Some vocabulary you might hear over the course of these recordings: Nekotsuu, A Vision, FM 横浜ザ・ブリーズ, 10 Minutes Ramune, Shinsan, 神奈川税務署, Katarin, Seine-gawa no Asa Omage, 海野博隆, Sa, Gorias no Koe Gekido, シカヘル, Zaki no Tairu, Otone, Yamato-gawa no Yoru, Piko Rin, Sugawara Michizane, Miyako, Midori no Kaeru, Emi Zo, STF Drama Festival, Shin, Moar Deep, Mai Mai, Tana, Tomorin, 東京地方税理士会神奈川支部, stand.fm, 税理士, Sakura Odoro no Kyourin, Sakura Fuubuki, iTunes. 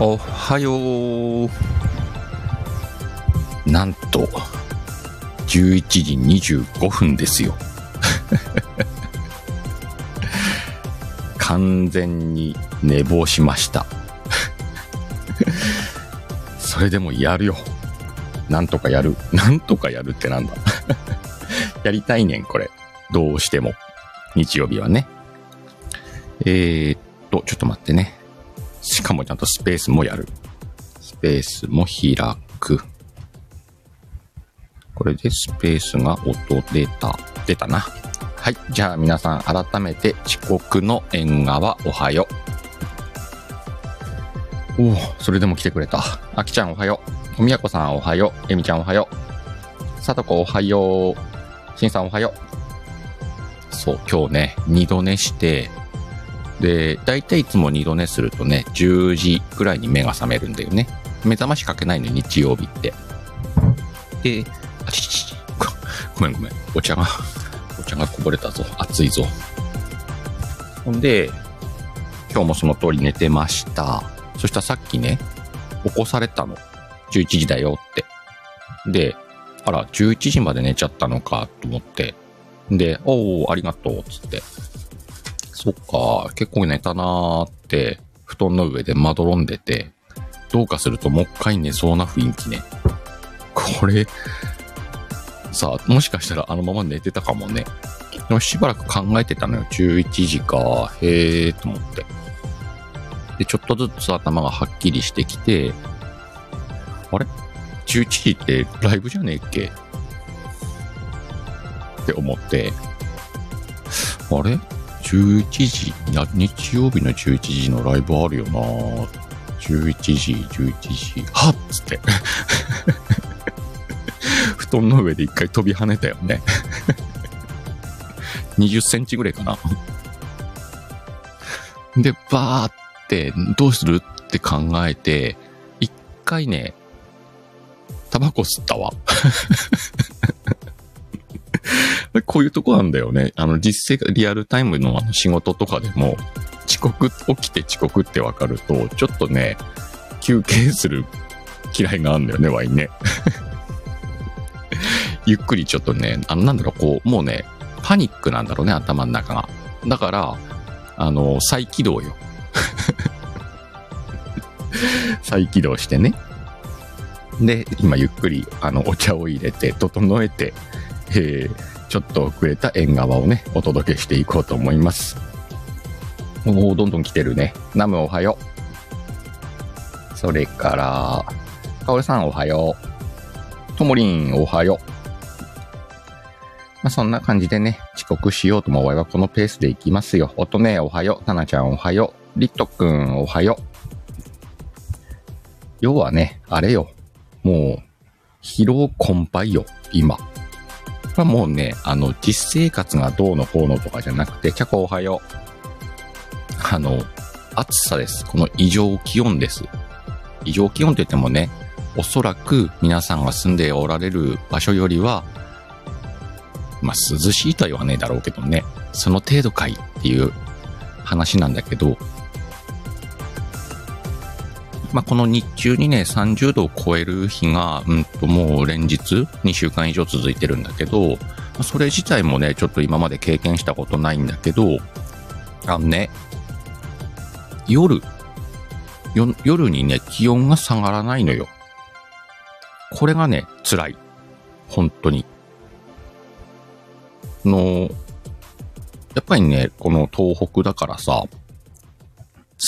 おはよう。なんと11時25分ですよ完全に寝坊しましたそれでもやるよ。なんとかやる。なんとかやるってなんだやりたいねん、これ。どうしても日曜日はね。ちょっと待ってね。しかもちゃんとスペースもやる。スペースも開く。これでスペースが音出た。出たな。はい。じゃあ皆さん改めて遅刻の縁側おはよう。おお、それでも来てくれた。あきちゃんおはよう。おみやこさんおはよう。えみちゃんおはよう。さとこおはよう。しんさんおはよう。そう、今日ね、二度寝して、で、大体いつも二度寝するとね、10時ぐらいに目が覚めるんだよね。目覚ましかけないのに日曜日って。で、あちちち、ごめん。お茶がこぼれたぞ。熱いぞ。ほんで、今日もその通り寝てました。そしたらさっきね、起こされたの。11時だよって。で、あら、11時まで寝ちゃったのかと思って。で、おー、ありがとう、つって。そっか、結構寝たなーって、布団の上でまどろんでて、どうかするともう一回寝そうな雰囲気ね。これ、さあ、もしかしたらあのまま寝てたかもね。でもしばらく考えてたのよ。11時か、へーと思って。で、ちょっとずつ頭がはっきりしてきて、あれ ?11 時ってライブじゃねえっけって思って、あれ11時、いや、日曜日の11時のライブあるよなぁ。11時、はっつって。布団の上で一回飛び跳ねたよね。20センチぐらいかな。で、バーって、どうするって考えて、一回ね、タバコ吸ったわ。こういうとこなんだよね。実際、リアルタイムの仕事とかでも、起きて遅刻ってわかると、ちょっとね、休憩する嫌いがあるんだよね、ワイね。ゆっくりちょっとね、もうね、パニックなんだろうね、頭の中が。だから、再起動よ。再起動してね。で、今ゆっくり、お茶を入れて、整えて、ちょっと遅れた縁側をね、お届けしていこうと思います。おお、どんどん来てるね。ナムおはよう。それから、かおるさんおはよう。ともりんおはよう。まあ、そんな感じでね、遅刻しようともお前はこのペースでいきますよ。おとねおはよう。たなちゃんおはよう。りっとくんおはよう。要はね、あれよ。もう、疲労困憊よ、今。まあ、もうね、実生活がどうのこうのとかじゃなくて、ちゃこおはよう。暑さです。この異常気温です。異常気温って言ってもね、おそらく皆さんが住んでおられる場所よりは、まあ、涼しいとは言わねえだろうけどね、その程度かいっていう話なんだけど、まあ、この日中にね、30度を超える日が、もう連日、2週間以上続いてるんだけど、それ自体もね、ちょっと今まで経験したことないんだけど、夜にね、気温が下がらないのよ。これがね、辛い。本当に。やっぱりね、この東北だからさ、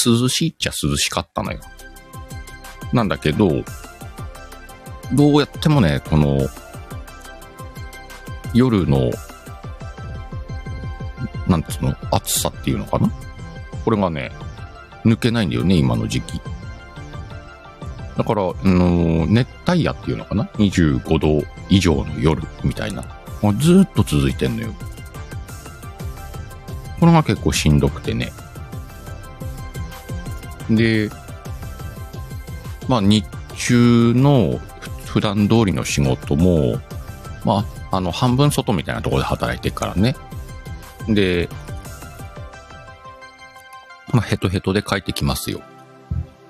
涼しいっちゃ涼しかったのよ。なんだけど、どうやってもね、この、夜の、なんていうの、暑さっていうのかな？これがね、抜けないんだよね、今の時期。だから、熱帯夜っていうのかな？ 25 度以上の夜みたいな。ずーっと続いてんのよ。これが結構しんどくてね。で、まあ日中の普段通りの仕事も、まあ、半分外みたいなところで働いてるからね。で、まあヘトヘトで帰ってきますよ。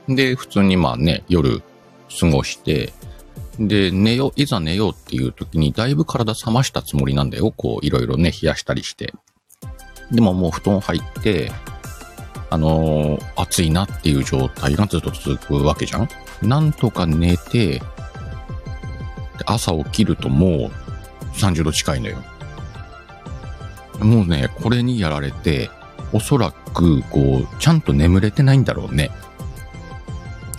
で、普通にまあね、夜過ごして、で、いざ寝ようっていう時に、だいぶ体冷ましたつもりなんだよ。こう、いろいろね、冷やしたりして。でももう布団入って、暑いなっていう状態がずっと続くわけじゃん。なんとか寝て、朝起きるともう30度近いのよ。もうね、これにやられて、おそらく、こう、ちゃんと眠れてないんだろうね。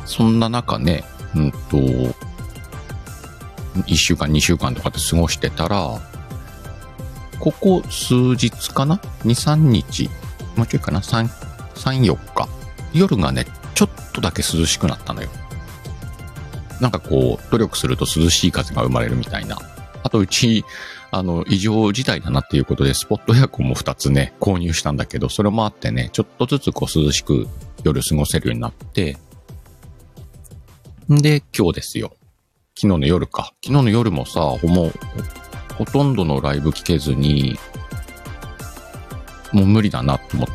そんな中ね、1週間、2週間とかで過ごしてたら、ここ数日かな ?2、3 日。もうちょいかな ?3、4日。夜がね、ちょっとだけ涼しくなったのよ。なんかこう、努力すると涼しい風が生まれるみたいな。あとうち、異常事態だなっていうことで、スポットエアコンも2つね、購入したんだけど、それもあってね、ちょっとずつこう涼しく夜過ごせるようになって、で、今日ですよ。昨日の夜か。昨日の夜もさ、もう、ほとんどのライブ聞けずに、もう無理だなと思って、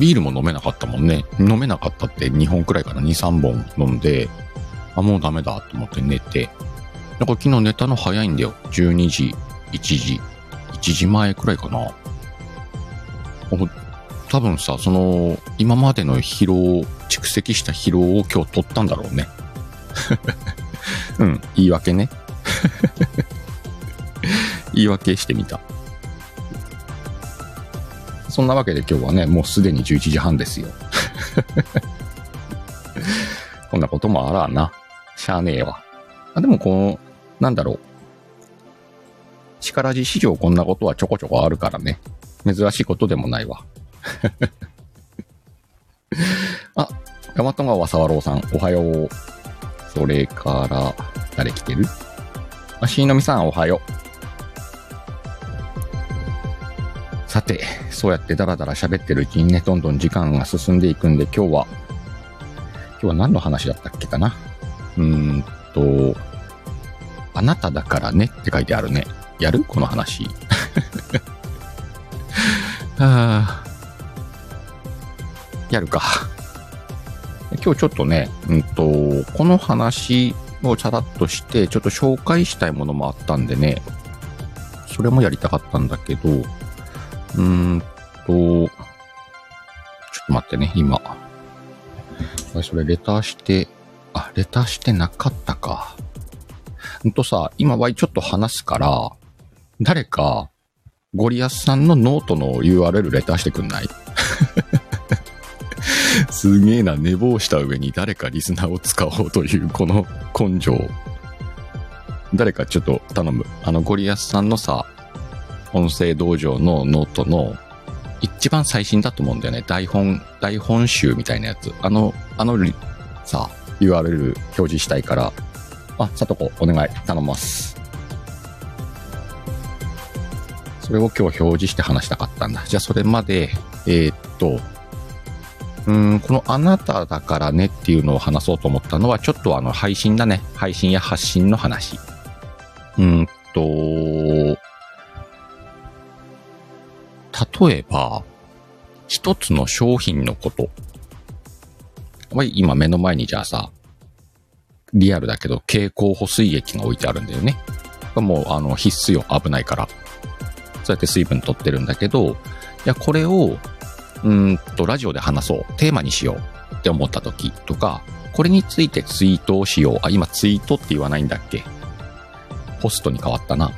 ビールも飲めなかったもんね。飲めなかったって2本くらいかな、2、3本飲んで、あ、もうダメだと思って寝て。だから昨日寝たの早いんだよ。12時、1時前くらいかな。多分さ、今までの疲労、蓄積した疲労を今日取ったんだろうね。うん、言い訳ね。言い訳してみた。そんなわけで今日はね、もうすでに11時半ですよ。こんなこともあらあな。しゃあねえわ。でもなんだろう。力仕市場こんなことはちょこちょこあるからね。珍しいことでもないわ。あ、山戸川沢郎さん、おはよう。それから、誰来てる？あ、しいのみさん、おはよう。さて、そうやってダラダラ喋ってるうちにね、どんどん時間が進んでいくんで、今日は何の話だったっけかな。あなただからねって書いてあるね。やる？この話。はあ、やるか。今日ちょっとね、この話をチャラッとして、ちょっと紹介したいものもあったんでね、それもやりたかったんだけど、ちょっと待ってね、今。それ、レターしてなかったか。さ、今はちょっと話すから、誰か、ゴリアスさんのノートの URL レターしてくんない？すげえな、寝坊した上に誰かリスナーを使おうという、この根性。誰かちょっと頼む。ゴリアスさんのさ、音声道場のノートの一番最新だと思うんだよね。台本集みたいなやつ。さ、URL 表示したいから、さとこ、お願い、頼ます。それを今日表示して話したかったんだ。じゃあ、それまで、このあなただからねっていうのを話そうと思ったのは、ちょっと配信だね。配信や発信の話。例えば、一つの商品のこと。今目の前にじゃあさ、リアルだけど、経口補水液が置いてあるんだよね。もう、必須よ。危ないから。そうやって水分取ってるんだけど、いや、これを、ラジオで話そう。テーマにしよう。って思った時とか、これについてツイートをしよう。今ツイートって言わないんだっけ？ポストに変わったな。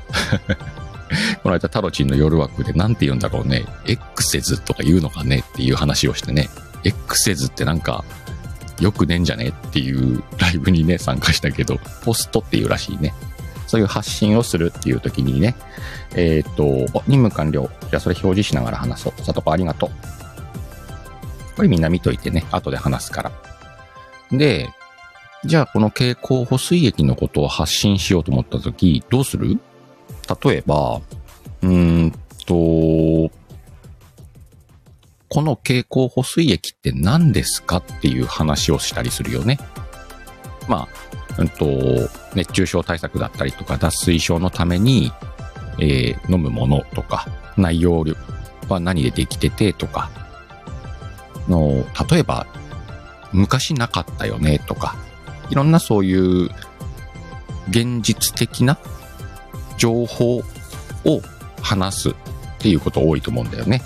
この間、タロチンの夜枠でなんて言うんだろうね。エクセズとか言うのかねっていう話をしてね。エクセズってなんか、よくねえんじゃねっていうライブにね、参加したけど、ポストっていうらしいね。そういう発信をするっていう時にね。任務完了。じゃあそれ表示しながら話そう。さとこありがとう。これみんな見といてね。後で話すから。で、じゃあこの経口補水液のことを発信しようと思った時、どうする？例えば、この経口補水液って何ですかっていう話をしたりするよね。熱中症対策だったりとか、脱水症のために、飲むものとか、内容は何でできててとか、例えば、昔なかったよねとか、いろんなそういう現実的な情報を話すっていうこと多いと思うんだよね。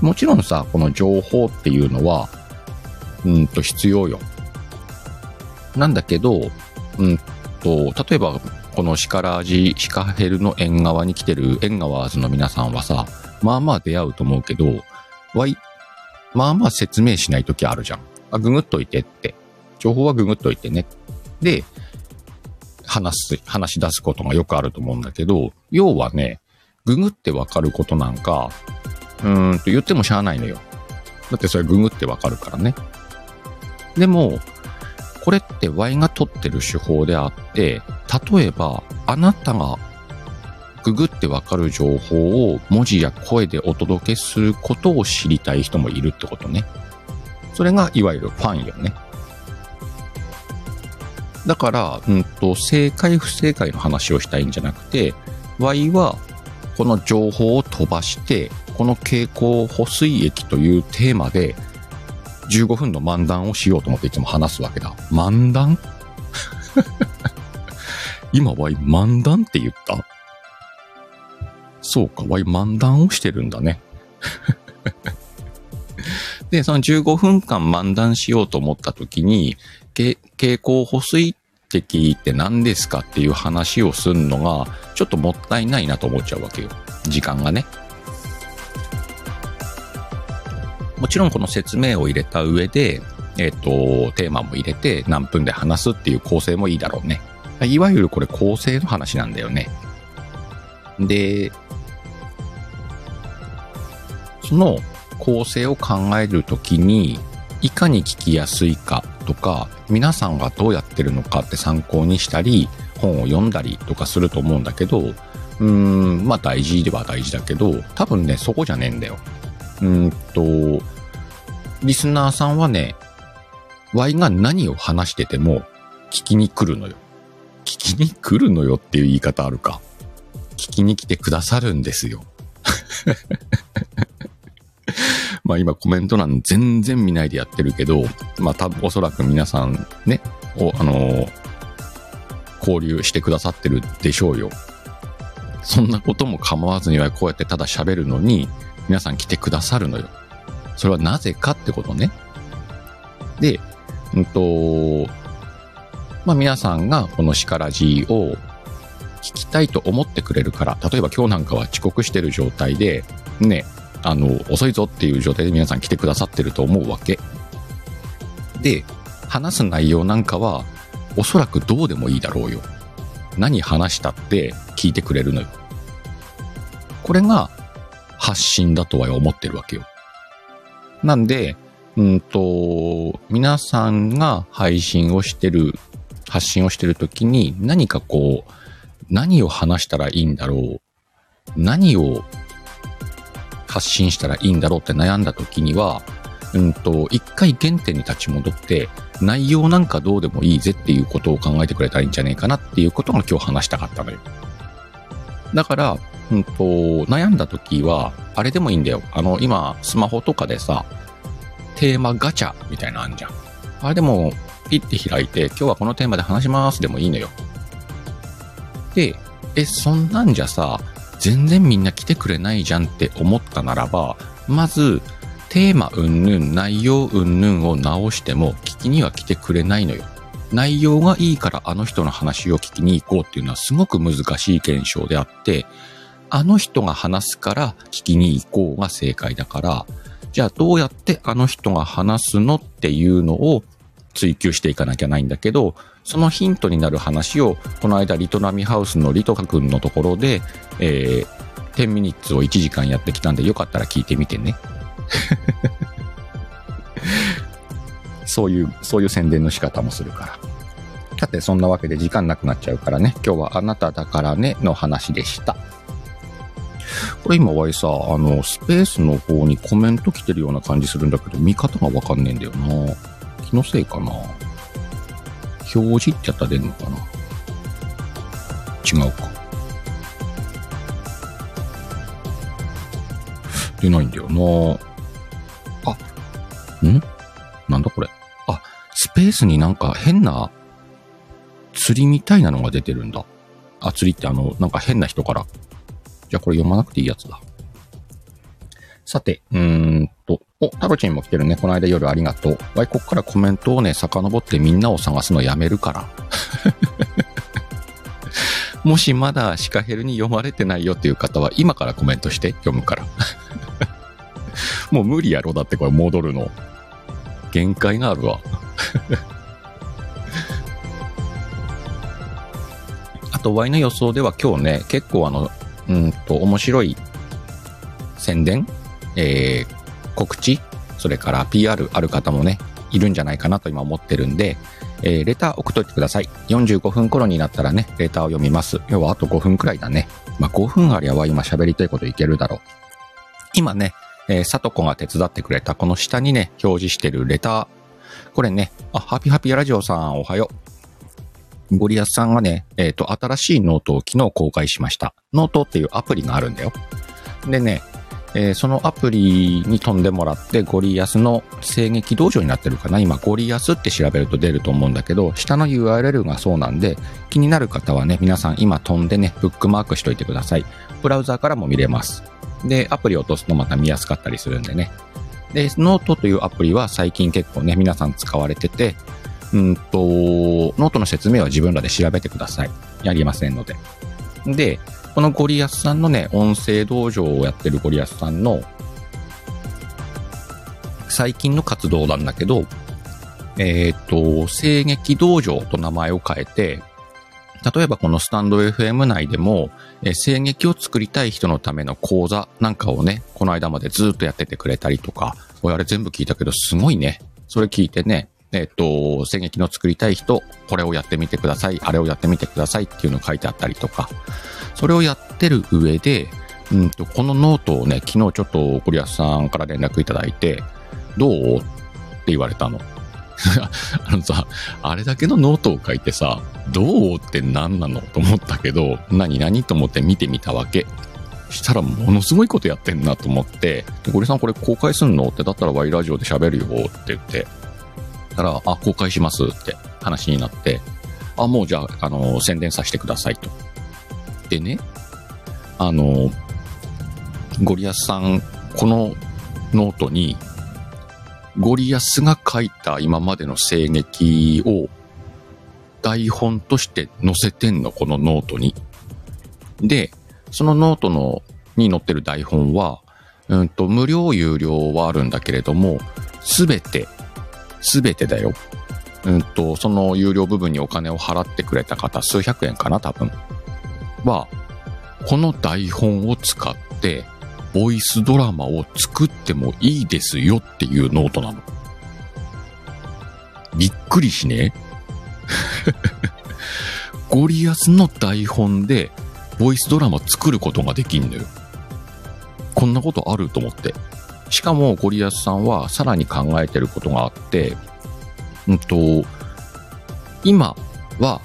もちろんさ、この情報っていうのは必要よ。なんだけど、例えばこのシカラジ、シカヘルの縁側に来てる縁側ーズの皆さんはさ、まあまあ出会うと思うけど、まあまあ説明しないときあるじゃん。ググっといてって。情報はググっといてね。で、話し出すことがよくあると思うんだけど、要はね、ググってわかることなんか、言ってもしゃあないのよ。だってそれググってわかるからね。でも、これって Y が取ってる手法であって、例えば、あなたがググってわかる情報を文字や声でお届けすることを知りたい人もいるってことね。それがいわゆるファンよね。だから、正解不正解の話をしたいんじゃなくて、Y はこの情報を飛ばして、この蛍光補水液というテーマで15分の漫談をしようと思っていつも話すわけだ。漫談今 Y 漫談って言った？そうか、Y 漫談をしてるんだね。で、その15分間漫談しようと思った時に、蛍光補水液って何ですかっていう話をするのが、ちょっともったいないなと思っちゃうわけよ。時間がね。もちろんこの説明を入れた上で、テーマも入れて何分で話すっていう構成もいいだろうね。いわゆるこれ構成の話なんだよね。で、その構成を考えるときに、いかに聞きやすいかとか、皆さんがどうやってるのかって参考にしたり、本を読んだりとかすると思うんだけど、まあ大事では大事だけど、多分ね、そこじゃねえんだよ。リスナーさんはね、Y が何を話してても聞きに来るのよ。聞きに来るのよっていう言い方あるか。聞きに来てくださるんですよ。まあ今コメント欄全然見ないでやってるけど、まあ多分おそらく皆さんね、交流してくださってるでしょうよ。そんなことも構わずにはこうやってただ喋るのに、皆さん来てくださるのよ。それはなぜかってことね。で、まあ、皆さんがこのシカラジを聞きたいと思ってくれるから、例えば今日なんかは遅刻してる状態で、ね、遅いぞっていう状態で皆さん来てくださってると思うわけ。で、話す内容なんかは、おそらくどうでもいいだろうよ。何話したって聞いてくれるのよ。これが、発信だとは思ってるわけよ。なんで、皆さんが発信をしてるときに何かこう、何を話したらいいんだろう、何を発信したらいいんだろうって悩んだときには、一回原点に立ち戻って、内容なんかどうでもいいぜっていうことを考えてくれたらいいんじゃねえかなっていうことが今日話したかったのよ。だから、悩んだ時は、あれでもいいんだよ。今、スマホとかでさ、テーマガチャみたいなのあんじゃん。あれでも、ピッて開いて、今日はこのテーマで話しますでもいいのよ。で、そんなんじゃさ、全然みんな来てくれないじゃんって思ったならば、まず、テーマうんぬん、内容うんぬんを直しても、聞きには来てくれないのよ。内容がいいからあの人の話を聞きに行こうっていうのはすごく難しい現象であって、あの人が話すから聞きに行こうが正解だから、じゃあどうやってあの人が話すのっていうのを追求していかなきゃないんだけど、そのヒントになる話を、この間リトナミハウスのリトカ君のところで、10ミニッツを1時間やってきたんでよかったら聞いてみてね。そういう宣伝の仕方もするから。さて、そんなわけで時間なくなっちゃうからね、今日はあなただからねの話でした。これ今はさ、スペースの方にコメント来てるような感じするんだけど、見方がわかんねえんだよな。気のせいかな。表示ってやったら出んのかな。違うか。出ないんだよな。あ、なんだこれ。あ、ペースになんか変な釣りみたいなのが出てるんだ。あ、釣りってなんか変な人から。じゃあこれ読まなくていいやつだ。さて、お、タロチンも来てるね。この間夜ありがとう。わい、こっからコメントをね、遡ってみんなを探すのやめるから。もしまだシカヘルに読まれてないよっていう方は、今からコメントして読むから。もう無理やろ。だってこれ戻るの。限界があるわ。あと、Y の予想では今日ね、結構面白い宣伝、告知、それから PR ある方もね、いるんじゃないかなと今思ってるんで、レター送っといてください。45分頃になったらね、レターを読みます。要はあと5分くらいだね。まあ5分ありゃは今喋りたいこといけるだろう。今ね、さとこが手伝ってくれたこの下にね、表示してるレター。これね、あ、ハピハピラジオさんおはよう。ゴリアスさんがね、新しいノートを昨日公開しました。ノートっていうアプリがあるんだよ。でね、そのアプリに飛んでもらって、ゴリアスの声劇道場になってるかな。今、ゴリアスって調べると出ると思うんだけど、下の URL がそうなんで、気になる方はね、皆さん今飛んでね、ブックマークしといてください。ブラウザーからも見れます。で、アプリを落とすとまた見やすかったりするんでね。で、ノートというアプリは最近結構ね、皆さん使われてて、ノートの説明は自分らで調べてください。やりませんので。で、このゴリアスさんのね、音声道場をやってるゴリアスさんの最近の活動なんだけど、声劇道場と名前を変えて、例えばこのスタンド FM 内でも、声劇を作りたい人のための講座なんかをね、この間までずっとやっててくれたりとか、俺あれ全部聞いたけどすごいね。それ聞いてね、声劇の作りたい人、これをやってみてください、あれをやってみてくださいっていうの書いてあったりとか、それをやってる上で、このノートをね、昨日ちょっとゴリアスさんから連絡いただいて、どうって言われたの。さ、あれだけのノートを書いてさ、どうって何なのと思ったけど、何と思って見てみたわけ。したらものすごいことやってんなと思って、ゴリさんこれ公開すんのって、だったらワイラジオで喋るよって言って、から、あ、公開しますって話になって、あ、もうじゃあ、宣伝させてくださいと。でね、ゴリアスさん、このノートに、ゴリアスが書いた今までの声劇を台本として載せてんの、このノートに。で、そのノートのに載ってる台本は、無料、有料はあるんだけれども、すべてだよ。その有料部分にお金を払ってくれた方、数百円かな、多分。は、この台本を使って、ボイスドラマを作ってもいいですよっていうノートなの。びっくりしね。ゴリアスの台本で、ボイスドラマ作ることができんのよ。こんなことあると思って。しかもゴリアスさんはさらに考えてることがあって、今は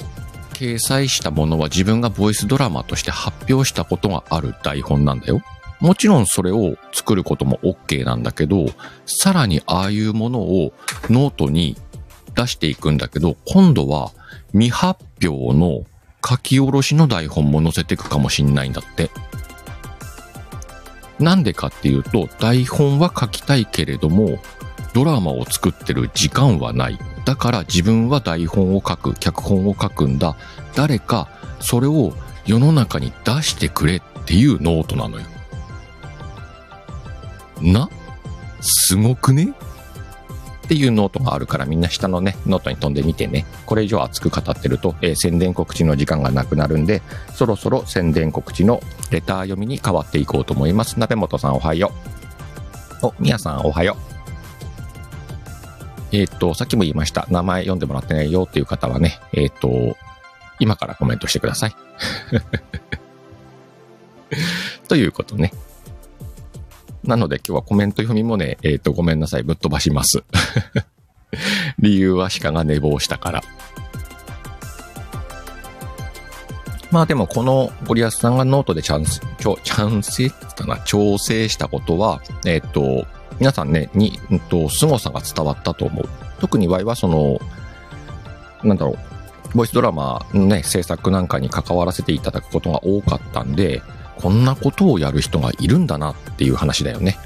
掲載したものは自分がボイスドラマとして発表したことがある台本なんだよ。もちろんそれを作ることも OK なんだけど、さらにああいうものをノートに出していくんだけど、今度は未発表の書き下ろしの台本も載せていくかもしんないんだって。なんでかっていうと、台本は書きたいけれども、ドラマを作ってる時間はない。だから自分は台本を書く、脚本を書くんだ。誰かそれを世の中に出してくれっていうノートなのよ。すごくねっていうノートがあるからみんな下のね、ノートに飛んでみてね。これ以上熱く語ってると、宣伝告知の時間がなくなるんで、そろそろ宣伝告知のレター読みに変わっていこうと思います。鍋本さんおはよう。お、みやさんおはよう。さっきも言いました。名前読んでもらってないよっていう方はね、今からコメントしてください。ということね。なので今日はコメント読みもね、ごめんなさい、ぶっ飛ばします。理由は鹿が寝坊したから。まあでもこのゴリアスさんがノートで調整したことは、皆さんね、すごさが伝わったと思う。特に Y はその、なんだろう、ボイスドラマのね、制作なんかに関わらせていただくことが多かったんで、こんなことをやる人がいるんだなっていう話だよね。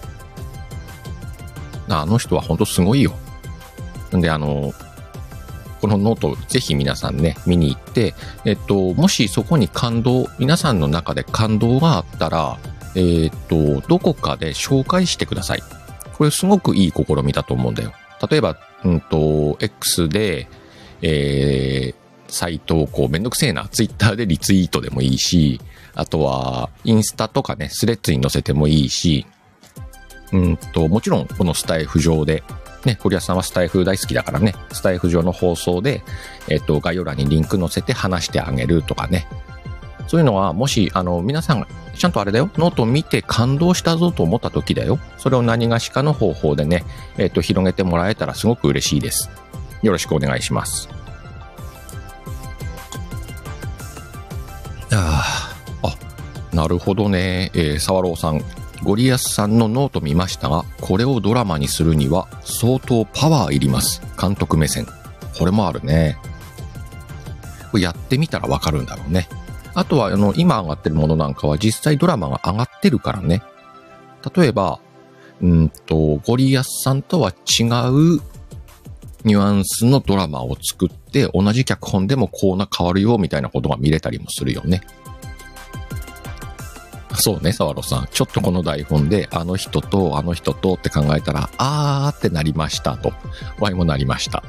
あの人は本当すごいよ。んで、このノートぜひ皆さんね、見に行って、もしそこに皆さんの中で感動があったら、どこかで紹介してください。これすごくいい試みだと思うんだよ。例えば、X で、サイトをこうめんどくせえな、Twitter でリツイートでもいいし、あとは、インスタとかね、スレッズに載せてもいいし、もちろん、このスタイフ上で、ね、ゴリアスさんはスタイフ大好きだからね、スタイフ上の放送で、概要欄にリンク載せて話してあげるとかね。そういうのは、もし、皆さんが、ちゃんとあれだよ、ノートを見て感動したぞと思った時だよ。それを何がしかの方法でね、広げてもらえたらすごく嬉しいです。よろしくお願いします。あ、なるほどね。沢朗さん。ゴリアスさんのノート見ましたが、これをドラマにするには相当パワーいります。監督目線。これもあるね。これやってみたらわかるんだろうね。あとは、今上がってるものなんかは実際ドラマが上がってるからね。例えば、ゴリアスさんとは違うニュアンスのドラマを作って、同じ脚本でもこうな変わるよみたいなことが見れたりもするよね。そうね、沢朗さん。ちょっとこの台本で、あの人と、あの人とって考えたら、あーってなりましたと。Y もなりました。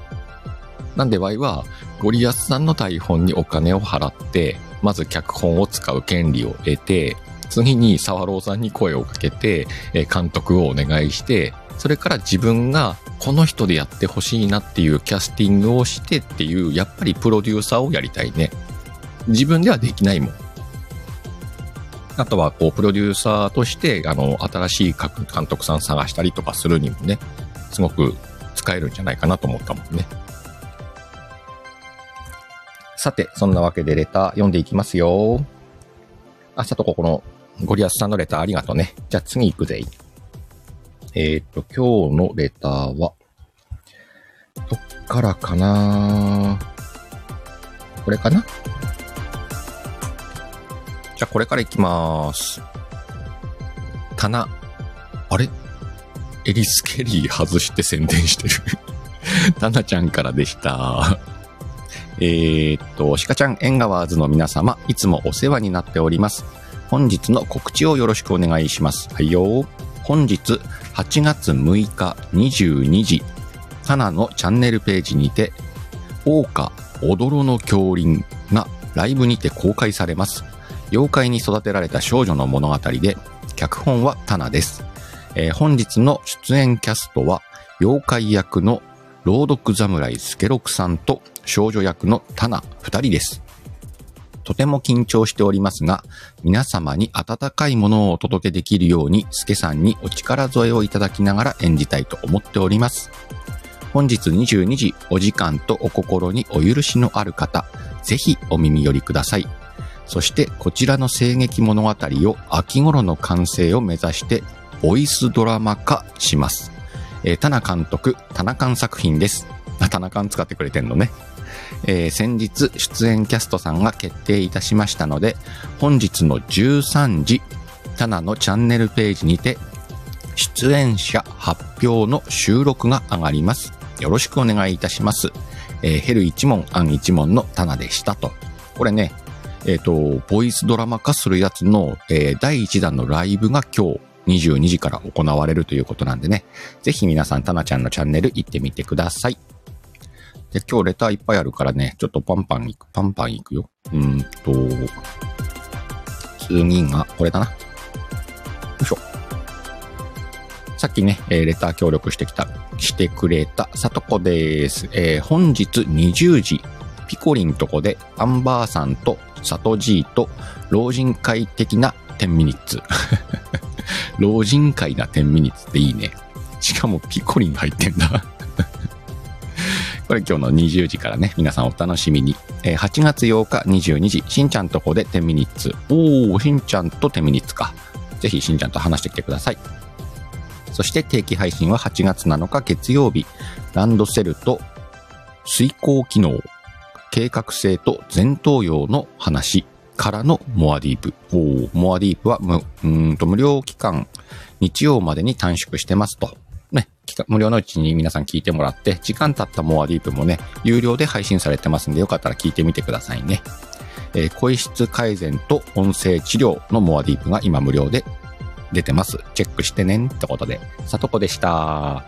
なんで Y は、ゴリアスさんの台本にお金を払って、まず脚本を使う権利を得て、次に沢朗さんに声をかけて、監督をお願いして、それから自分がこの人でやってほしいなっていうキャスティングをしてっていう、やっぱりプロデューサーをやりたいね。自分ではできないもん。あとは、プロデューサーとして、新しい監督さん探したりとかするにもね、すごく使えるんじゃないかなと思ったもんね。さて、そんなわけでレター読んでいきますよ。あ、さとこ、このゴリアスさんのレターありがとうね。じゃあ次行くぜ。今日のレターは、どっからかな？これかな？じゃあこれからいきまーす。棚。あれ？エリスケリー外して宣伝してる。タナちゃんからでした。シカちゃん、エンガワーズの皆様、いつもお世話になっております。本日の告知をよろしくお願いします。はいよー。本日8月6日22時、タナのチャンネルページにて、桜花おどろの狂輪がライブにて公開されます。妖怪に育てられた少女の物語で、脚本はタナです。本日の出演キャストは、妖怪役の朗読侍スケロクさんと少女役のタナ2人です。とても緊張しておりますが、皆様に温かいものをお届けできるように、スケさんにお力添えをいただきながら演じたいと思っております。本日22時、お時間とお心にお許しのある方、ぜひお耳寄りください。そしてこちらの声劇物語を秋頃の完成を目指してボイスドラマ化します。タナ監督、タナカン作品です。タナカン使ってくれてんのね。先日出演キャストさんが決定いたしましたので、本日の13時、タナのチャンネルページにて出演者発表の収録が上がります。よろしくお願いいたします。ヘル一門、アン一門のタナでしたと。これね、ボイスドラマ化するやつの、第1弾のライブが今日22時から行われるということなんでね。ぜひ皆さん、タナちゃんのチャンネル行ってみてください。で、今日レターいっぱいあるからね、ちょっとパンパン行くよ。次が、これだな。よいしょ。さっきね、レター協力してくれた、さとこです。本日20時、ピコリンとこで、アンバーさんと、サトジーと、老人会的な10ミニッツ。老人会な10ミニッツっていいね。しかもピコリン入ってんだ。これ今日の20時からね、皆さんお楽しみに。8月8日22時、しんちゃんとこで10ミニッツ。おー、しんちゃんと10ミニッツか。ぜひしんちゃんと話してきてください。そして定期配信は8月7日月曜日、ランドセルと水耕機能。計画性と前頭葉の話からのモアディープ。モアディープは無料期間、日曜までに短縮してますと。ね、無料のうちに皆さん聞いてもらって、時間経ったモアディープもね、有料で配信されてますんで、よかったら聞いてみてくださいね。声質改善と音声治療のモアディープが今無料で出てます。チェックしてねんってことで、さとこでした。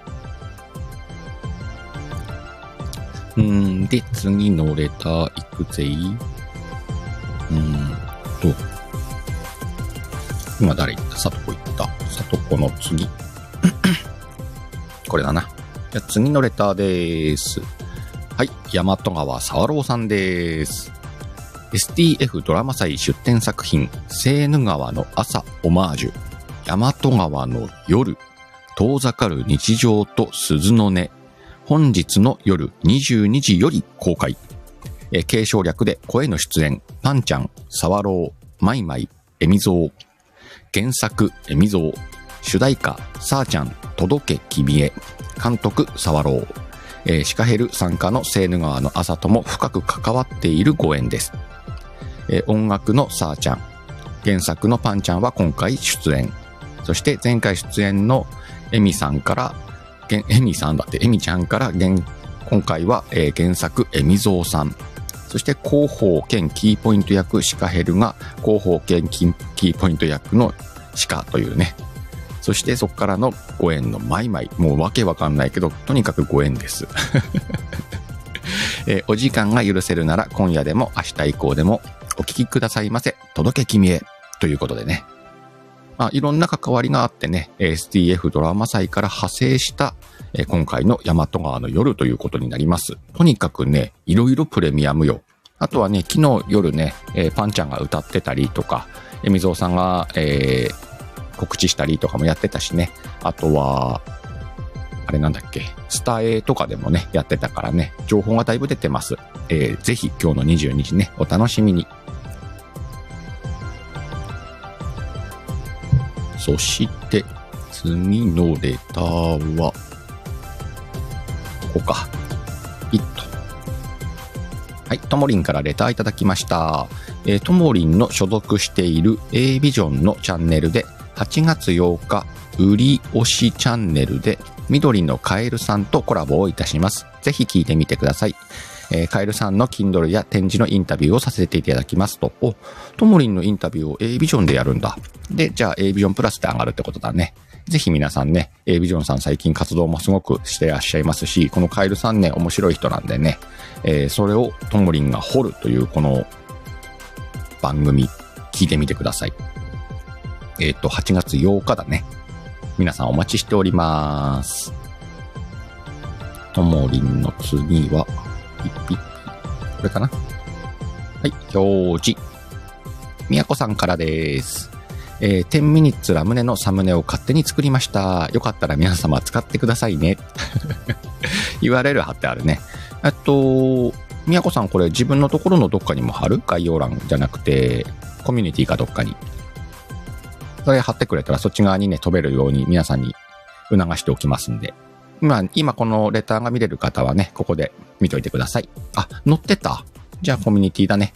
で、次のレターいくぜい。今誰行った？さとこ行った。さとこの次。これだな。じゃ次のレターでーす。はい。大和川沢郎さんでーす。STF ドラマ祭出展作品、セーヌ川の朝オマージュ、大和川の夜、遠ざかる日常と鈴の音、本日の夜22時より公開。継承略で声の出演、パンちゃん、サワロー、マイマイ、エミゾー、原作、エミゾー、主題歌、サーちゃん、届け君へ、監督、サワロー、シカヘル参加のセーヌ川の朝とも深く関わっているご縁です。音楽のさーちゃん、原作のパンちゃんは今回出演。そして前回出演のエミちゃんから今回は原作エミゾーさん。そして広報兼キーポイント役シカヘルが広報兼キーポイント役のシカというね。そしてそこからのご縁のマイマイ。もうわけわかんないけど、とにかくご縁です。お時間が許せるなら今夜でも明日以降でもお聞きくださいませ。届け君へ。ということでね。まあ、いろんな関わりがあってね、STF ドラマ祭から派生した、今回の大和川の夜ということになります。とにかくね、いろいろプレミアムよ。あとはね、昨日夜ね、パンちゃんが歌ってたりとか、エミゾーさんが、告知したりとかもやってたしね。あとは、スター A とかでもね、やってたからね、情報がだいぶ出てます。ぜひ今日の22時ね、お楽しみに。そして、次のレターは、ここか。はい、ともりんからレターいただきました。ともりんの所属している A ビジョンのチャンネルで、8月8日、うりおしチャンネルで、緑のカエルさんとコラボをいたします。ぜひ聞いてみてください。カエルさんの Kindle や展示のインタビューをさせていただきますと。ともりんのインタビューを A ビジョンでやるんだ。で、じゃあ A ビジョンプラスで上がるってことだね。ぜひ皆さんね、A ビジョンさん最近活動もすごくしてらっしゃいますし、このカエルさんね、面白い人なんでね、それをともりんが掘るというこの番組、聞いてみてください。8月8日だね。皆さんお待ちしております。ともりんの次は、これかな？はい、表示。みやこさんからです。10ミニッツラムネのサムネを勝手に作りました。よかったら皆様使ってくださいね。URL 貼ってあるね。みやこさんこれ自分のところのどっかにも貼る？概要欄じゃなくて、コミュニティかどっかに。それ貼ってくれたらそっち側にね飛べるように皆さんに促しておきますんで、今このレターが見れる方はねここで見といてください。あ、載ってた。じゃあコミュニティだね。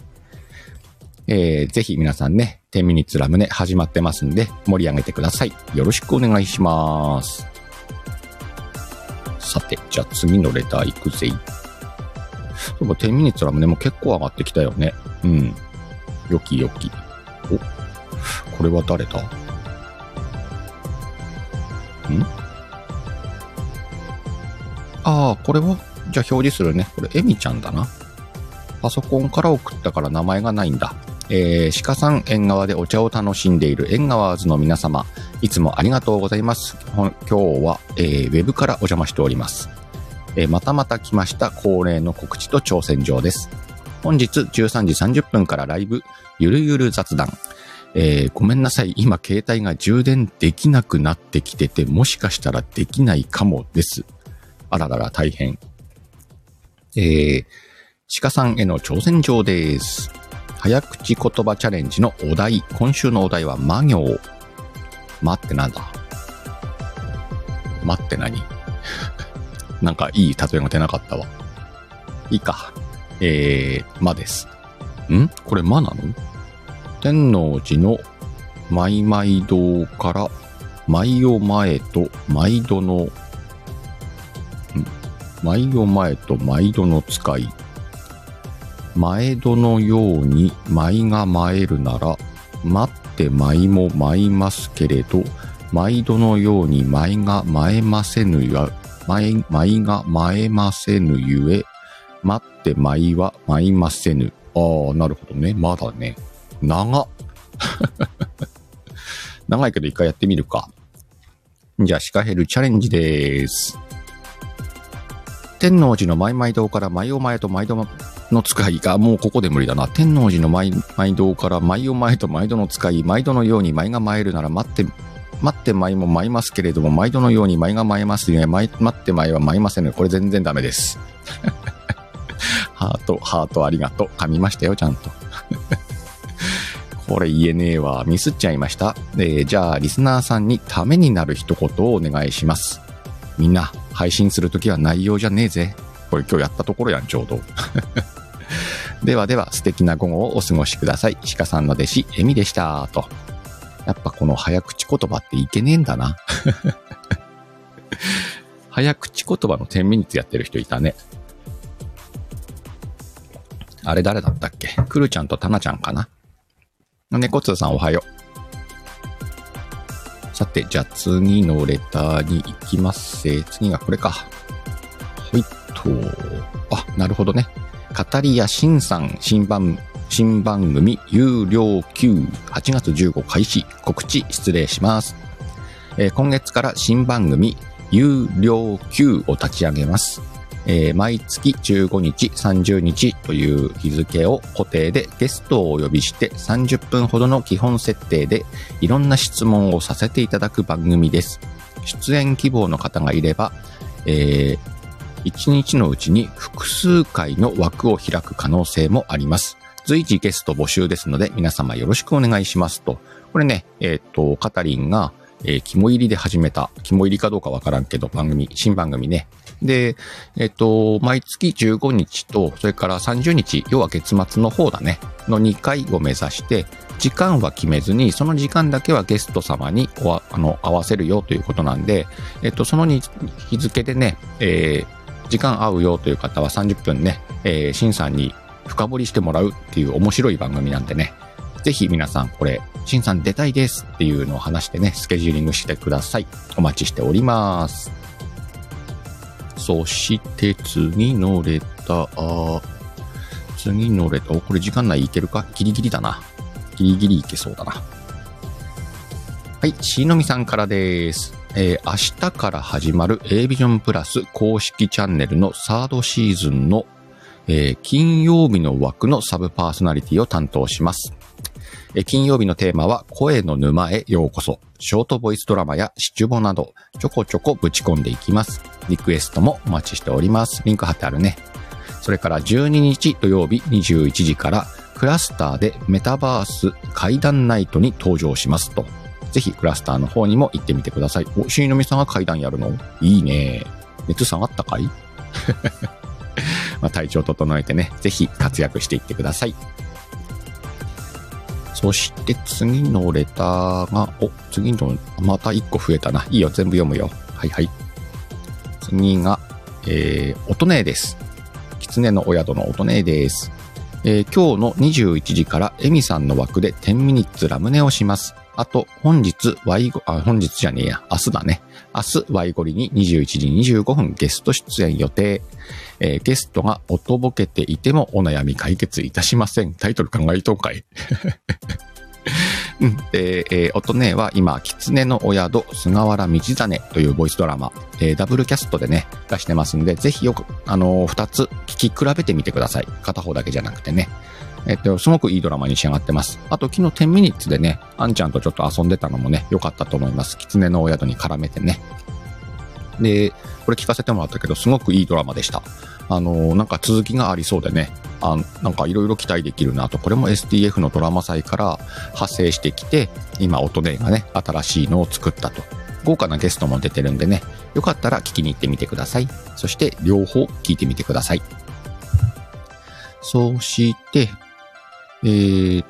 ぜひ皆さんね10ミニッツラムネ始まってますんで盛り上げてください。よろしくお願いします。さてじゃあ次のレターいくぜ。そうか10ミニッツラムネも結構上がってきたよね。うん。よきよき。これは誰だ？これはじゃあ表示するね。これエミちゃんだな。パソコンから送ったから名前がないんだ。鹿さん縁側でお茶を楽しんでいる縁側ーズの皆様、いつもありがとうございます。今日は、ウェブからお邪魔しております。またまた来ました恒例の告知と挑戦状です。本日13時30分からライブゆるゆる雑談。ごめんなさい。今、携帯が充電できなくなってきてて、もしかしたらできないかもです。あららら、大変。鹿さんへの挑戦状です。早口言葉チャレンジのお題。今週のお題は、魔行。魔ってなんだ？魔って何？なんかいい例えが出なかったわ。いいか。間です。ん？これ間なの？天王寺のマイマイ堂から舞を前と舞戸の使い、前戸のように舞が舞えるなら待って舞も舞いますけれど、舞戸のように舞が舞えませぬや舞が舞えませぬゆえ待って舞は舞いませぬ。ああ、なるほどね。まだね。長っ長いけど一回やってみるか。じゃあシカヘルチャレンジでーす。天王寺のマイマイ堂から舞を前と舞戸の使いが、もうここで無理だな。天王寺のマイマイ堂から舞を前と舞戸の使い、舞戸のように舞が舞えるなら待って舞も舞いますけれども、舞戸のように舞が舞えますね。待って舞は舞いませんね。これ全然ダメです。ハートありがとう。噛みましたよ、ちゃんと。これ言えねえわ。ミスっちゃいました。じゃあ、リスナーさんにためになる一言をお願いします。みんな、配信するときは内容じゃねえぜ。これ今日やったところやん、ちょうど。では、素敵な午後をお過ごしください。鹿さんの弟子、エミでした。と。やっぱこの早口言葉っていけねえんだな。早口言葉の10ミニッツやってる人いたね。あれ誰だったっけ？クルちゃんとタナちゃんかな。猫通さんおはよう。さて、じゃあ次のレターに行きますせ。次がこれか。ほいっと。あ、なるほどね。語り屋しんさん、新番組有料級8月15開始。告知失礼します。今月から新番組有料級を立ち上げます。毎月15日、30日という日付を固定でゲストをお呼びして30分ほどの基本設定でいろんな質問をさせていただく番組です。出演希望の方がいれば、1日のうちに複数回の枠を開く可能性もあります。随時ゲスト募集ですので皆様よろしくお願いしますと。これね、カタリンが肝入りで始めた、肝入りかどうかわからんけど、新番組ね。で、毎月15日と、それから30日、要は月末の方だね、の2回を目指して、時間は決めずに、その時間だけはゲスト様に合わせるよということなんで、その日付でね、時間合うよという方は30分ね、シンさんに深掘りしてもらうっていう面白い番組なんでね、ぜひ皆さんこれ、シンさん出たいですっていうのを話してね、スケジューリングしてください。お待ちしております。そして次のレター、これ時間内いけるか？ギリギリいけそうだな。はい、しのみさんからです。明日から始まる A ビジョンプラス公式チャンネルのサードシーズンの、金曜日の枠のサブパーソナリティを担当します。金曜日のテーマは声の沼へようこそ。ショートボイスドラマやシチュボなどちょこちょこぶち込んでいきます。リクエストもお待ちしております。リンク貼ってあるね。それから12日土曜日21時からクラスターでメタバース怪談ナイトに登場しますと。ぜひクラスターの方にも行ってみてください。お、しのみさんが怪談やるのいいね。熱下がったかいまあ体調整えてね、ぜひ活躍していってください。そして次のレターが、また1個増えたな。いいよ、全部読むよ。はい。次が、おとねです。きつねのお宿のおとねです。今日の21時からエミさんの枠で10ミニッツラムネをします。あと、明日だね。明日、ワイゴリに21時25分ゲスト出演予定。ゲストがおとぼけていてもお悩み解決いたしません。タイトル考えとんかい。おとねは今、きつねのお宿、菅原道真というボイスドラマ、ダブルキャストでね、出してますんで、ぜひよく、2つ聞き比べてみてください。片方だけじゃなくてね。すごくいいドラマに仕上がってます。あと、昨日10ミニッツでね、あんちゃんとちょっと遊んでたのもね、良かったと思います。狐のお宿に絡めてね。で、これ聞かせてもらったけど、すごくいいドラマでした。なんか続きがありそうでね、なんかいろいろ期待できるなと。これも STF のドラマ祭から派生してきて、今、音音がね、新しいのを作ったと。豪華なゲストも出てるんでね、よかったら聞きに行ってみてください。そして、両方聞いてみてください。そして、次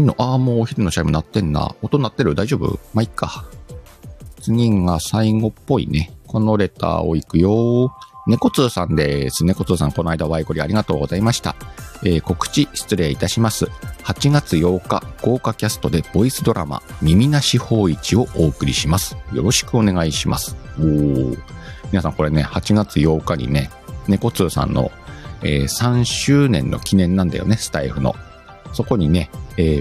の、もうお昼のチャイム鳴ってんな。音鳴ってる？大丈夫？まあ、いっか。次が最後っぽいね。このレターを行くよ。猫通さんです。猫通さん、この間ワイコリありがとうございました。告知失礼いたします。8月8日、豪華キャストでボイスドラマ、耳なし芳一をお送りします。よろしくお願いします。皆さんこれね、8月8日にね、猫通さんの、3周年の記念なんだよね、スタイフの。そこにね、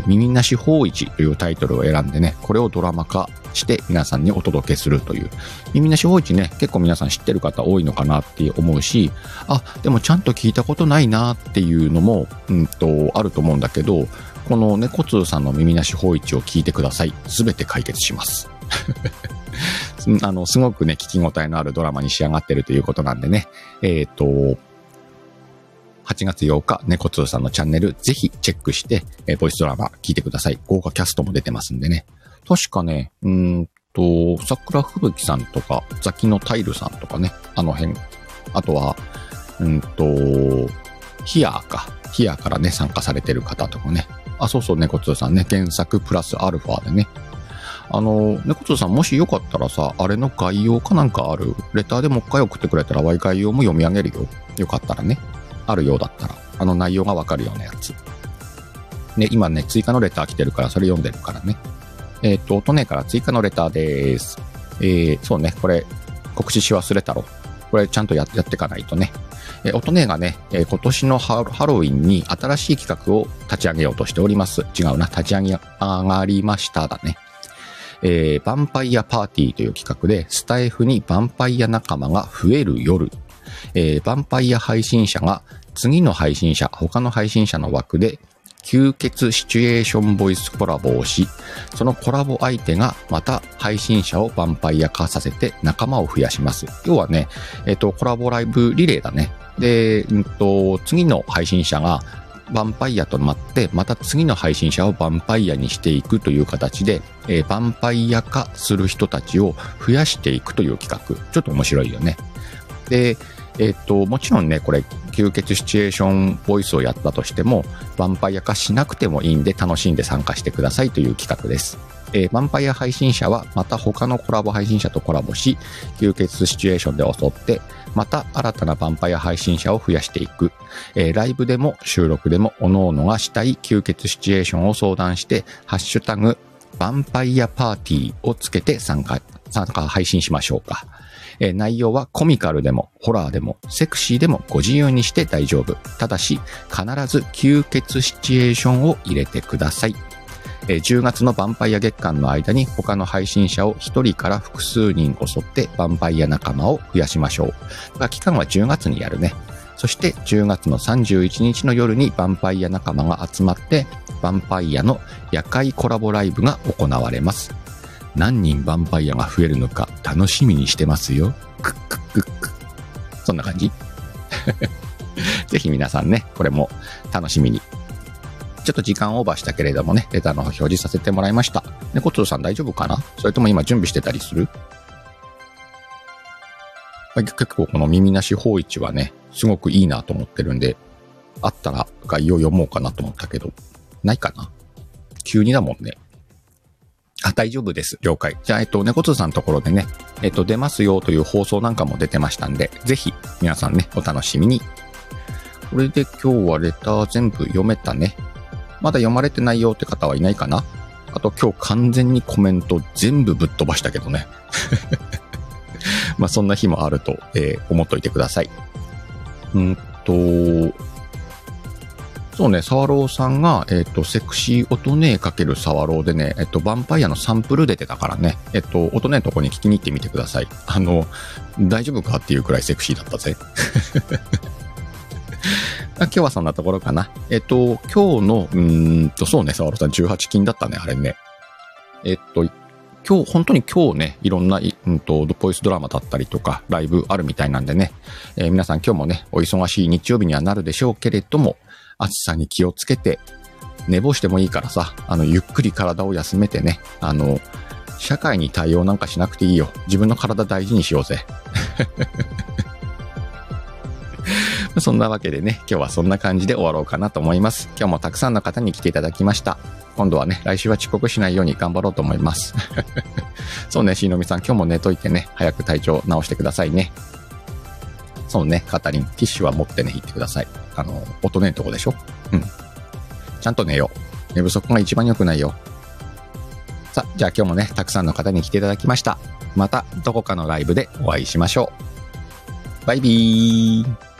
耳なし芳一というタイトルを選んでね、これをドラマ化して皆さんにお届けするという。耳なし芳一ね、結構皆さん知ってる方多いのかなって思うし、あ、でもちゃんと聞いたことないなっていうのも、あると思うんだけど、この猫通さんの耳なし芳一を聞いてください。すべて解決します。すごくね、聞き応えのあるドラマに仕上がってるということなんでね、8月8日、猫通さんのチャンネル、ぜひチェックして、ボイスドラマ聞いてください。豪華キャストも出てますんでね。確かね、桜吹雪さんとか、ザキのタイルさんとかね、あの辺。あとは、ヒアーからね、参加されてる方とかね。あ、そうそう、猫通さんね、原作プラスアルファでね。猫通さん、もしよかったらさ、あれの概要かなんかある？レターでもう一回送ってくれたら、概要も読み上げるよ。よかったらね。あるようだったら、あの内容がわかるようなやつ。ね、今ね、追加のレター来てるから、それ読んでるからね。音ねから追加のレターでーす。そうね、これ、告知し忘れたろ。これ、ちゃんとやっていかないとね。音ねがね、今年のハロウィンに新しい企画を立ち上げようとしております。違うな、立ち上げ上がりましただね。ヴァンパイアパーティーという企画で、スタイフにヴァンパイア仲間が増える夜。ヴァンパイア配信者が次の配信者、他の配信者の枠で吸血シチュエーションボイスコラボをし、そのコラボ相手がまた配信者をヴァンパイア化させて仲間を増やします。要はね、コラボライブリレーだね。で、次の配信者がヴァンパイアとなって、また次の配信者をヴァンパイアにしていくという形で、ヴァンパイア化する人たちを増やしていくという企画。ちょっと面白いよね。で、もちろんね、これ、吸血シチュエーションボイスをやったとしても、ヴァンパイア化しなくてもいいんで、楽しんで参加してくださいという企画です。ヴァンパイア配信者は、また他のコラボ配信者とコラボし、吸血シチュエーションで襲って、また新たなヴァンパイア配信者を増やしていく。ライブでも収録でも、各々がしたい吸血シチュエーションを相談して、ハッシュタグ、ヴァンパイアパーティーをつけて参加配信しましょうか。内容はコミカルでもホラーでもセクシーでもご自由にして大丈夫。ただし必ず吸血シチュエーションを入れてください。10月のヴァンパイア月間の間に他の配信者を1人から複数人襲ってヴァンパイア仲間を増やしましょう。期間は10月にやるね。そして10月の31日の夜にヴァンパイア仲間が集まってヴァンパイアの夜会コラボライブが行われます。何人ヴァンパイアが増えるのか楽しみにしてますよ。クックックック。そんな感じぜひ皆さんね、これも楽しみに。ちょっと時間オーバーしたけれどもね、レターの表示させてもらいました。猫通さん大丈夫かな？それとも今準備してたりする？結構この耳なし芳一はね、すごくいいなと思ってるんで、あったら概要読もうかなと思ったけど、ないかな？急にだもんね。あ、大丈夫です。了解。じゃあ、猫通さんのところでね、出ますよという放送なんかも出てましたんで、ぜひ、皆さんね、お楽しみに。これで今日はレター全部読めたね。まだ読まれてないよって方はいないかな？あと今日完全にコメント全部ぶっ飛ばしたけどね。まあ、そんな日もあると、思っといてください。そうね、サワローさんが、セクシー音ね×サワローでね、ヴァンパイアのサンプル出てたからね、音ねのとこに聞きに行ってみてください。大丈夫かっていうくらいセクシーだったぜ。今日はそんなところかな。今日の、そうね、サワローさん18禁だったね、あれね。本当に今日ね、いろんな、ボイスドラマだったりとか、ライブあるみたいなんでね、皆さん今日もね、お忙しい日曜日にはなるでしょうけれども、暑さに気をつけて、寝坊してもいいからさ、ゆっくり体を休めてね、社会に対応なんかしなくていいよ。自分の体大事にしようぜ。そんなわけでね、今日はそんな感じで終わろうかなと思います。今日もたくさんの方に来ていただきました。今度はね、来週は遅刻しないように頑張ろうと思います。そうね、しのみさん、今日も寝といてね、早く体調直してくださいね。そうね、カタリン、ティッシュは持ってね、行ってください。大人のとこでしょ？うん。ちゃんと寝よう。寝不足が一番良くないよ。さ、じゃあ今日もね、たくさんの方に来ていただきました。またどこかのライブでお会いしましょう。バイビー。